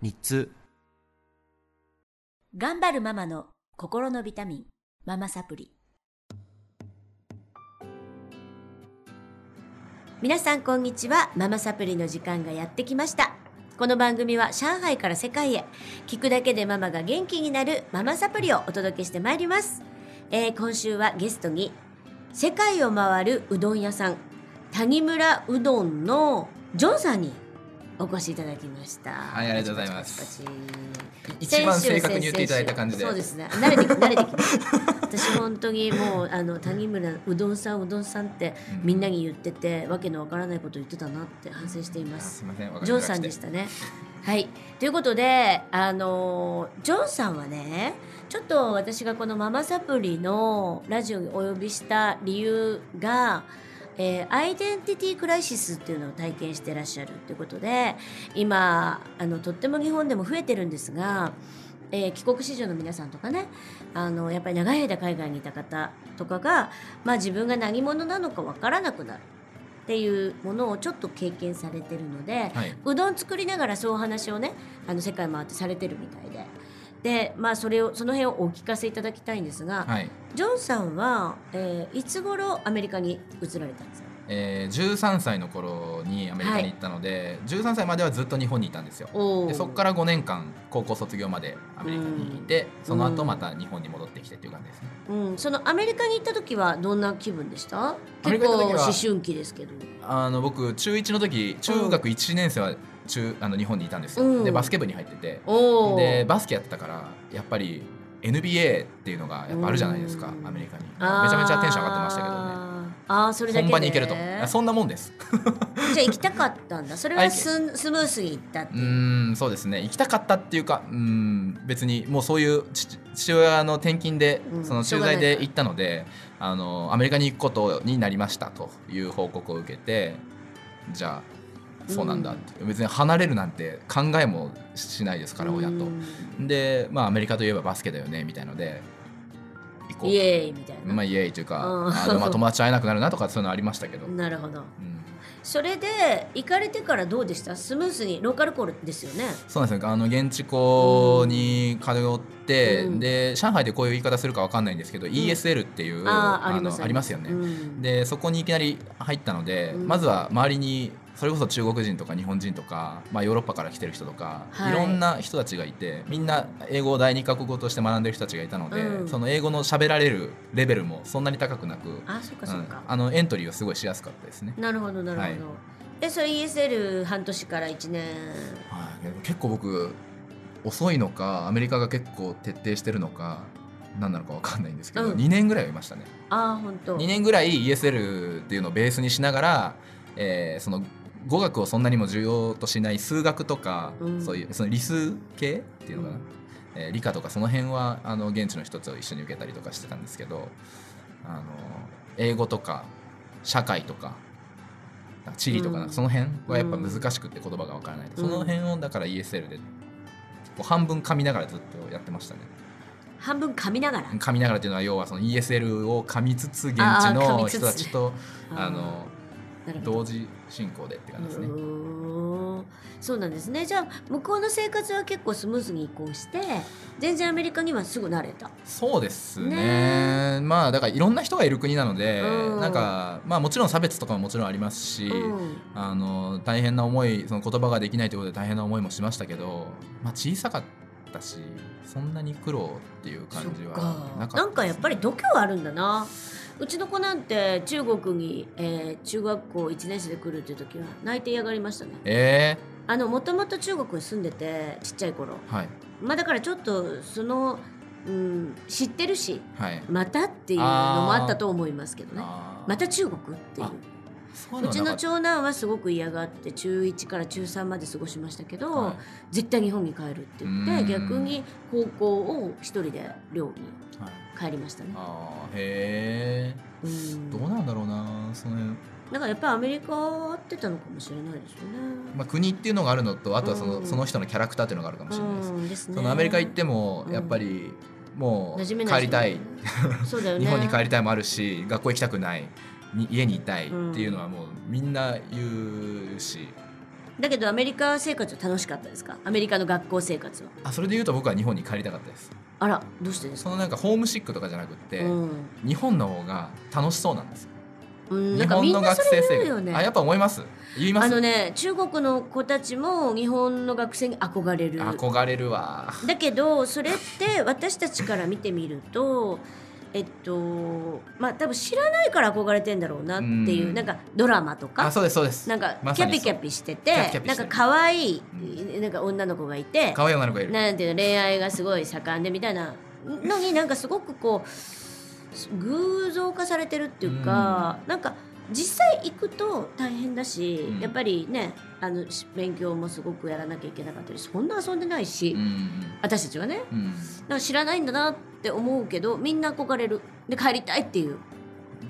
日通。頑張るママの心のビタミン、ママサプリ。皆さんこんにちは。ママサプリの時間がやってきました。この番組は上海から世界へ、聞くだけでママが元気になるママサプリをお届けしてまいります。今週はゲストに世界を回るうどん屋さん、谷村うどんのジョンさんにお越しいただきました。はい、ありがとうございます。一番正確に言っていただいた感じで。そうですね、慣れてきました。私本当にもう谷村うどんさんってみんなに言ってて、わけのわからないこと言ってたなって反省しています。すいません、ジョンさんでしたね。はい、ということでジョンさんはね、ちょっと私がこのママサプリのラジオにお呼びした理由が、アイデンティティクライシスっていうのを体験してらっしゃるということで、今とっても日本でも増えてるんですが、帰国子女の皆さんとかね、やっぱり長い間海外にいた方とかが、自分が何者なのか分からなくなるっていうものをちょっと経験されてるので、はい、うどん作りながらそういう話をね、世界回ってされてるみたいで、その辺をお聞かせいただきたいんですが、はい、ジョンさんは、いつ頃アメリカに移られたんですか？13歳の頃にアメリカに行ったので、はい、13歳まではずっと日本にいたんですよ。でそこから5年間高校卒業までアメリカにいて、その後また日本に戻ってきてっていう感じですね。そのアメリカに行った時はどんな気分でした？結構思春期ですけど、僕中1の時、中学1年生は日本にいたんですよ。でバスケ部に入ってて、でバスケやってたから、やっぱり NBA っていうのがやっぱあるじゃないですか、アメリカに。めちゃめちゃテンション上がってましたけどね。それだけ本場に行けると、そんなもんです。じゃあ行きたかったんだ。それはスムースに行ったっていう。そうですね、行きたかったっていうか、別にもうそういう父親の転勤で、その駐在で行ったので、アメリカに行くことになりましたという報告を受けて、じゃあそうなんだって、別に離れるなんて考えもしないですから、親と。で、アメリカといえばバスケだよねみたいので行こう、イエーイみたいな、イエーイというか、友達会えなくなるなとか、そういうのありましたけど。なるほど、それで行かれてからどうでした？スムースにローカル校ですよね。そうなんですよ、現地校に通って、で上海でこういう言い方するか分かんないんですけど、ESL っていうありますよね。でそこにいきなり入ったので、まずは周りにそれこそ中国人とか日本人とか、ヨーロッパから来てる人とか、いろんな人たちがいて、みんな英語を第二外国語として学んでる人たちがいたので、その英語の喋られるレベルもそんなに高くなく、エントリーがすごいしやすかったですね。なるほどなるほど、でそれ ESL 半年から1年。結構僕遅いのか、アメリカが結構徹底してるのか何なのか分かんないんですけど、2年ぐらいはいましたね。本当2年ぐらい ESL っていうのをベースにしながら、その語学をそんなにも重要としない数学とか、そういうその理数系っていうのかな、理科とかその辺は現地の人と一緒に受けたりとかしてたんですけど、英語とか社会とか地理とか、その辺はやっぱ難しくて、言葉が分からない、その辺をだから ESL でこう半分噛みながらずっとやってましたね。半分噛みながら。噛みながらっていうのは、要はその ESL を噛みつつ現地の人たちと同時進行でって感じですね。そうなんですね。じゃあ向こうの生活は結構スムースに移行して、全然アメリカにはすぐ慣れた。そうですね。だからいろんな人がいる国なので、なんかもちろん差別とかももちろんありますし、大変な思い、その言葉ができないということで大変な思いもしましたけど、小さかったし、そんなに苦労っていう感じはなかったですね。なんかやっぱり度胸あるんだな。うちの子なんて中国に、中学校1年生で来るっていう時は泣いて嫌がりましたね。もともと中国に住んでて、ちっちゃい頃、だからちょっとその、知ってるし、またっていうのもあったと思いますけどね。また中国っていううちの長男はすごく嫌がって中1から中3まで過ごしましたけど、はい、絶対日本に帰るって言って逆に高校を一人で寮に帰りましたね、はい、あへえ、どうなんだろうなその辺。だからやっぱりアメリカ合ってたのかもしれないですよね、まあ、国っていうのがあるのとあとはその人のキャラクターっていうのがあるかもしれないです、うんですね、そのアメリカ行ってもやっぱりもう帰りたい、ね、そうだよね、日本に帰りたいもあるし学校行きたくない家にいたいっていうのはもうみんな言うし、うん、だけどアメリカ生活は楽しかったですか？アメリカの学校生活は。あ、それで言うと僕は日本に帰りたかったです。あら、どうしてですか？そのなんかホームシックとかじゃなくって、うん、日本の方が楽しそうなんですよ、うん、なんかみんなそれ言うよね。あ、やっぱ思います。言います。あのね、中国の子たちも日本の学生に憧れる。憧れるわ。だけどそれって私たちから見てみるとまあ多分知らないから憧れてんだろうなっていう、なんかドラマとか、あ、そうですそうです、なんかキャピキャピしてて、なんか可愛いなんか女の子がいて、可愛い女の子がいる。なんていうの、恋愛がすごい盛んでみたいなのになんかすごくこう。偶像化されてるっていうか、なんか実際行くと大変だし、うん、やっぱりね、あの勉強もすごくやらなきゃいけなかったり、そんな遊んでないし、うん、私たちはね、うん、だから知らないんだなって思うけどみんな憧れるで帰りたいっていう。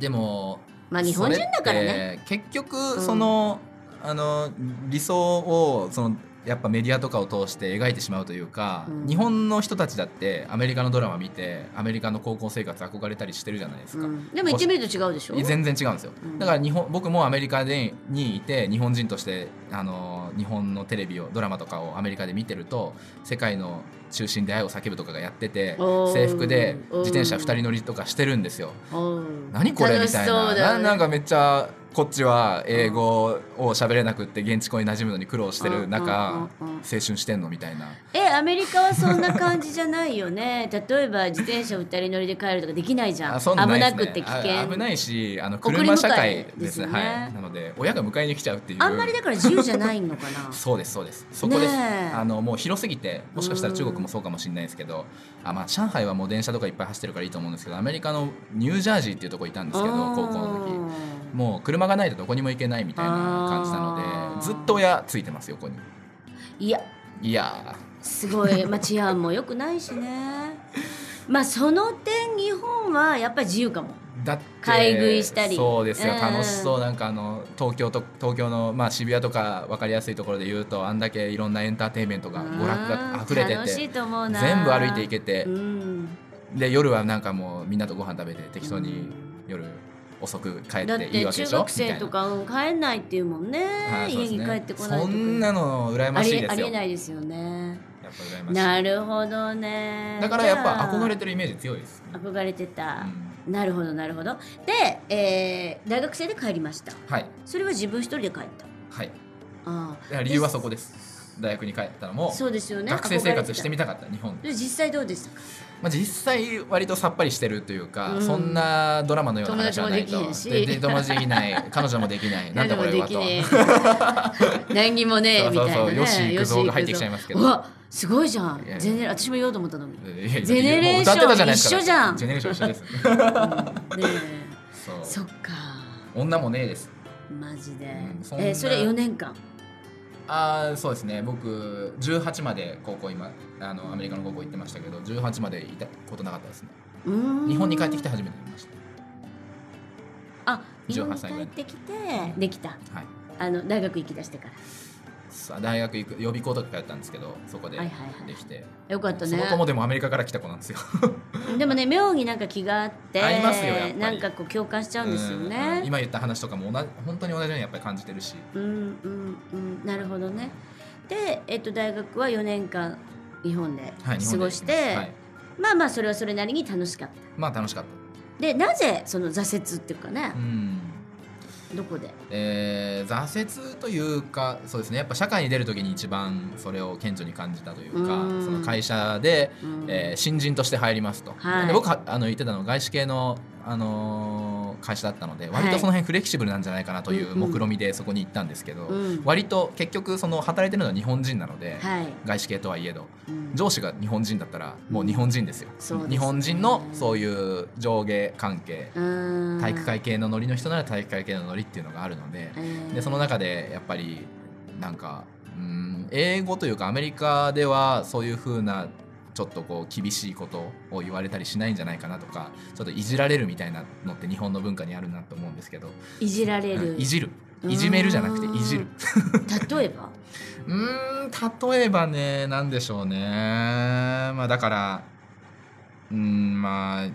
でもまあ日本人だからね、結局その、うん、あの理想をそのやっぱメディアとかを通して描いてしまうというか、うん、日本の人たちだってアメリカのドラマ見てアメリカの高校生活憧れたりしてるじゃないですか、うん、でも行ってみると違うでしょ。全然違うんですよ、うん、だから僕もアメリカでにいて日本人として日本のテレビをドラマとかをアメリカで見てると世界の中心で愛を叫ぶとかがやってて制服で自転車2人乗りとかしてるんですよ。何これみたいな、なんかめっちゃこっちは英語を喋れなくって現地校に馴染むのに苦労してる中青春してんのみたいな。アメリカはそんな感じじゃないよね。例えば自転車2人乗りで帰るとかできないじゃん。危なくて危険、危ないし、車社会ですね、はい、なので親が迎えに来ちゃうっていう、あんまりだから自由じゃないのかな。そうですそうです、そこです、ね、もう広すぎて、もしかしたら中国もそうかもしれないですけど、あ、まあ、上海はもう電車とかいっぱい走ってるからいいと思うんですけど、アメリカのニュージャージーっていうところにいたんですけど、高校の時もう車がないとどこにも行けないみたいな感じなのでずっと親ついてます横に。いやすごい、まあ、治安も良くないしね。まあその点日本はやっぱり自由かも。だって買い食いしたり、そうですよ、楽しそう。なんか東京の、まあ、渋谷とか分かりやすいところで言うとあんだけいろんなエンターテインメントが娯楽が溢れてて楽しいと思うな。全部歩いていけて、うん、で夜はなんかもうみんなとご飯食べて適当に夜遅く帰っていいわけでしょ。だって中学生とか帰んないっていうもんね、はい、家に帰ってこないとか、そんなの羨ましいですよ。ありえないですよね。やっぱ羨ましい。なるほどね。だからやっぱ憧れてるイメージ強いです、ね、憧れてた、うん、なるほどなるほど。で、大学生で帰りました、はい、それは自分一人で帰った。はい、ああ、理由はそこです。大学に帰ったのもそうですよ、ね、学生生活してみたかった。日本で実際どうでしたか？まあ、実際割とさっぱりしてるというか、うん、そんなドラマのような話はないと。友達もできない彼女もできない、なんだこれはと何にもねえみたいな、ね、そうよし行くぞが入ってきちゃいますけど。うわすごいじゃん。私も言おうと思ったのにジェネレーション一緒じゃん。ジェネレーション一緒です、うん、ねえ、そっか、女もねえです、マジで、うん、それ4年間。あ、そうですね、僕18まで高校、今アメリカの高校行ってましたけど18までいたことなかったですね。うーん、日本に帰ってきて初めて見ました。あ、日本に帰ってきてできた、はい、大学行きだしてから。大学行く予備校とかやったんですけどそこでできて、はいはいはい、よかったね。その子もでもアメリカから来た子なんですよ。でもね、妙になんか気があってありますよ、やっぱりなんかこう共感しちゃうんですよね。今言った話とかも本当に同じようにやっぱり感じてるし、うんうんうん、なるほどね。で、大学は4年間日本で過ごして、はい、はい、まあまあそれはそれなりに楽しかった。まあ楽しかった。で、なぜその挫折っていうかね、うん、どこで、挫折というか、そうですね、やっぱ社会に出る時に一番それを顕著に感じたというか、その会社で、新人として入りますと、はい、で僕言ってたの外資系の会社だったので、割とその辺フレキシブルなんじゃないかなという目論見でそこに行ったんですけど、割と結局その働いてるのは日本人なので、外資系とはいえど上司が日本人だったらもう日本人ですよ。日本人のそういう上下関係、体育会系のノリの人なら体育会系のノリっていうのがあるので、でその中でやっぱりなんか英語というかアメリカではそういう風なちょっとこう厳しいことを言われたりしないんじゃないかなとか、ちょっといじられるみたいなのって日本の文化にあるなと思うんですけど、いじられる、いじる、いじめるじゃなくていじる例えば例えばね、なんでしょうね、まあだからまあ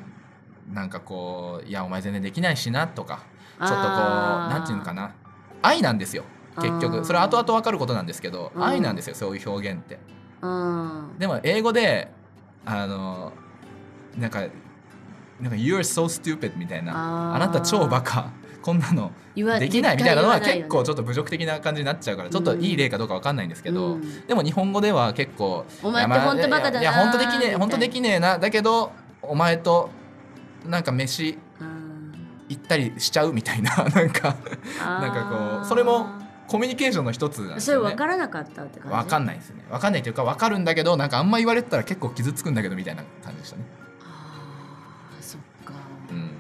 なんかこう、いやお前全然できないしなとか、ちょっとこうなんていうのかな、愛なんですよ結局。それは後々分かることなんですけど、愛なんですよそういう表現って。でも英語でなんか You're so stupid みたいな、あなた超バカ、こんなのできないみたいなのは結構ちょっと侮辱的な感じになっちゃうから、ちょっといい例かどうか分かんないんですけど、でも日本語では結構お前って本当バカだな、いや本当できねえな、だけどお前となんか飯行ったりしちゃうみたいななんかこう、それもコミュニケーションの一つなんですよね。それ分からなかったって感じ。分かんないですね。分かんないというか分かるんだけど、なんかあんま言われてたら結構傷つくんだけどみたいな感じでしたね。あ、そっか、うん。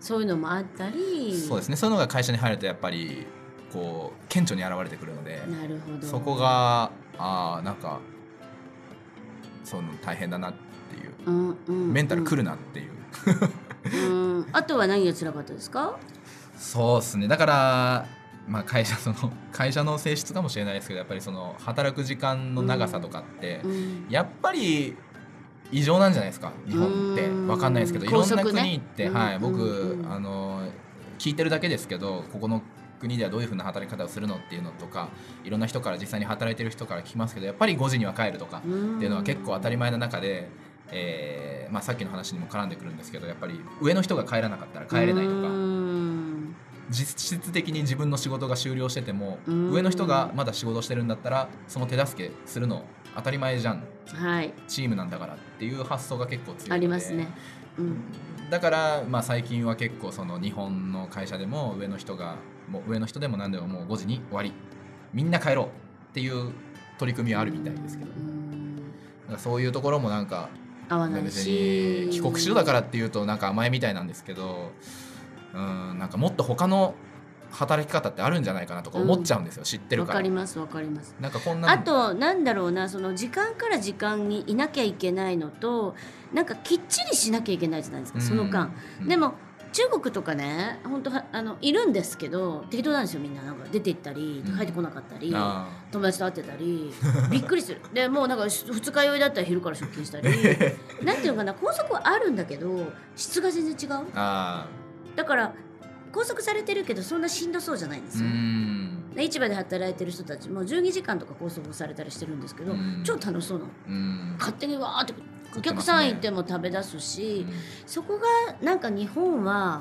そういうのもあったり。そうですね。そういうのが会社に入るとやっぱりこう顕著に現れてくるので。なるほど。そこがなんかその大変だなっていう、メンタルくるなっていう。あとは何が辛かったですか？そうですね。だから。まあ、会社の性質かもしれないですけど、やっぱりその働く時間の長さとかってやっぱり異常なんじゃないですか日本って。分かんないですけど、いろんな国行って、はい、僕聞いてるだけですけど、ここの国ではどういう風な働き方をするのっていうのとか、いろんな人から実際に働いてる人から聞きますけど、やっぱり5時には帰るとかっていうのは結構当たり前な中で、まあ、さっきの話にも絡んでくるんですけど、やっぱり上の人が帰らなかったら帰れないとか。実質的に自分の仕事が終了してても、上の人がまだ仕事してるんだったらその手助けするの当たり前じゃん、はい、チームなんだからっていう発想が結構強いのでありますね、だから、まあ、最近は結構その日本の会社でも上の人でも何でももう5時に終わり、みんな帰ろうっていう取り組みはあるみたいですけど、なんかそういうところもなんか合わないし、帰国しろだからっていうとなんか甘えみたいなんですけど、なんかもっと他の働き方ってあるんじゃないかなとか思っちゃうんですよ、知ってるから。わかりますわかります。なんかこんなあとなんだろうな、その時間から時間にいなきゃいけないのと、なんかきっちりしなきゃいけないじゃないですかその間、でも中国とかね、本当いるんですけど適当なんですよみんな。なんか出て行ったり帰ってこなかったり、友達と会ってたりびっくりするでもうなんか二日酔いだったら昼から出勤したりなんていうのかな、拘束はあるんだけど質が全然違う。だから拘束されてるけどそんなしんどそうじゃないんですよ。市場で働いてる人たちも12時間とか拘束されたりしてるんですけど、超楽しそうなの。勝手にわーってお客さんいても食べ出すし、そこがなんか日本は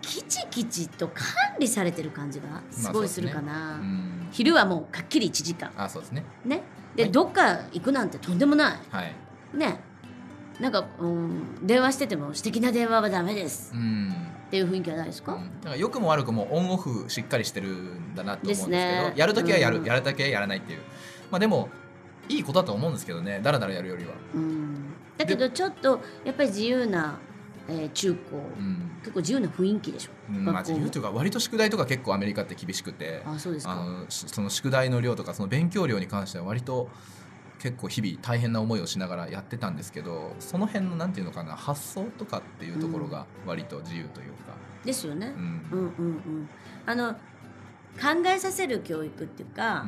きちきちと管理されてる感じがすごいするかな、昼はもうかっきり1時間あ、そうですね、ねで、はい、どっか行くなんてとんでもない、はい、ねなんか電話してても私的な電話はダメです、っていう雰囲気はないですか？だから良くも悪くもオンオフしっかりしてるんだなと思うんですけど、やるときはやる、やるだけやらないっていう、まあ、でもいいことだと思うんですけどね、だらだらやるよりは、だけどちょっとやっぱり自由な、中高、結構自由な雰囲気でしょ、まあ、自由というか割と宿題とか結構アメリカって厳しくて、あ、そうですか。その宿題の量とかその勉強量に関しては割と結構日々大変な思いをしながらやってたんですけど、その辺のなんていうのかな、発想とかっていうところが割と自由というか、ですよね、考えさせる教育っていうか、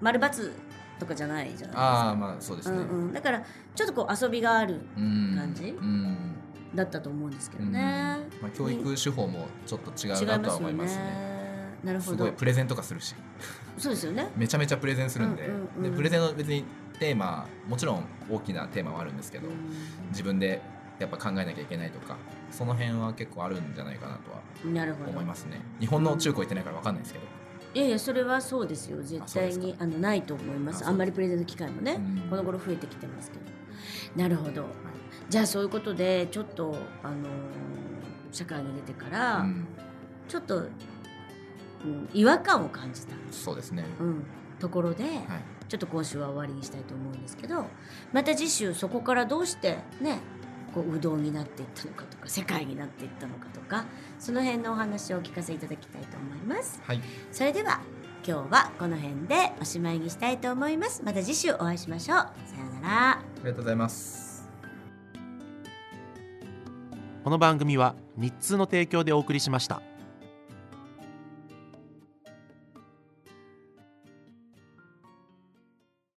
丸×とかじゃないじゃないですか。まあそうですね、だからちょっとこう遊びがある感じ、だったと思うんですけどね、まあ、教育手法もちょっと違うなとは思いますね。なるほど。すごいプレゼンとかするし、そうですよねめちゃめちゃプレゼンするん で,、でプレゼンの別にテーマ、もちろん大きなテーマはあるんですけど、自分でやっぱ考えなきゃいけないとか、その辺は結構あるんじゃないかなとは思いますね。日本の中高行ってないから分かんないですけど、いやいや、それはそうですよ、絶対にないと思います。あんまりプレゼント機会もね、この頃増えてきてますけど。なるほど、じゃあそういうことでちょっと社会に出てから、ちょっと、違和感を感じた、そうですね、ところで、はい、ちょっと今週は終わりにしたいと思うんですけど、また次週そこからどうしてねこううどんになっていったのかとか世界になっていったのかとか、その辺のお話をお聞かせいただきたいと思います、はい、それでは今日はこの辺でおしまいにしたいと思います。また次週お会いしましょう。さよなら。ありがとうございます。この番組は日通の提供でお送りしました。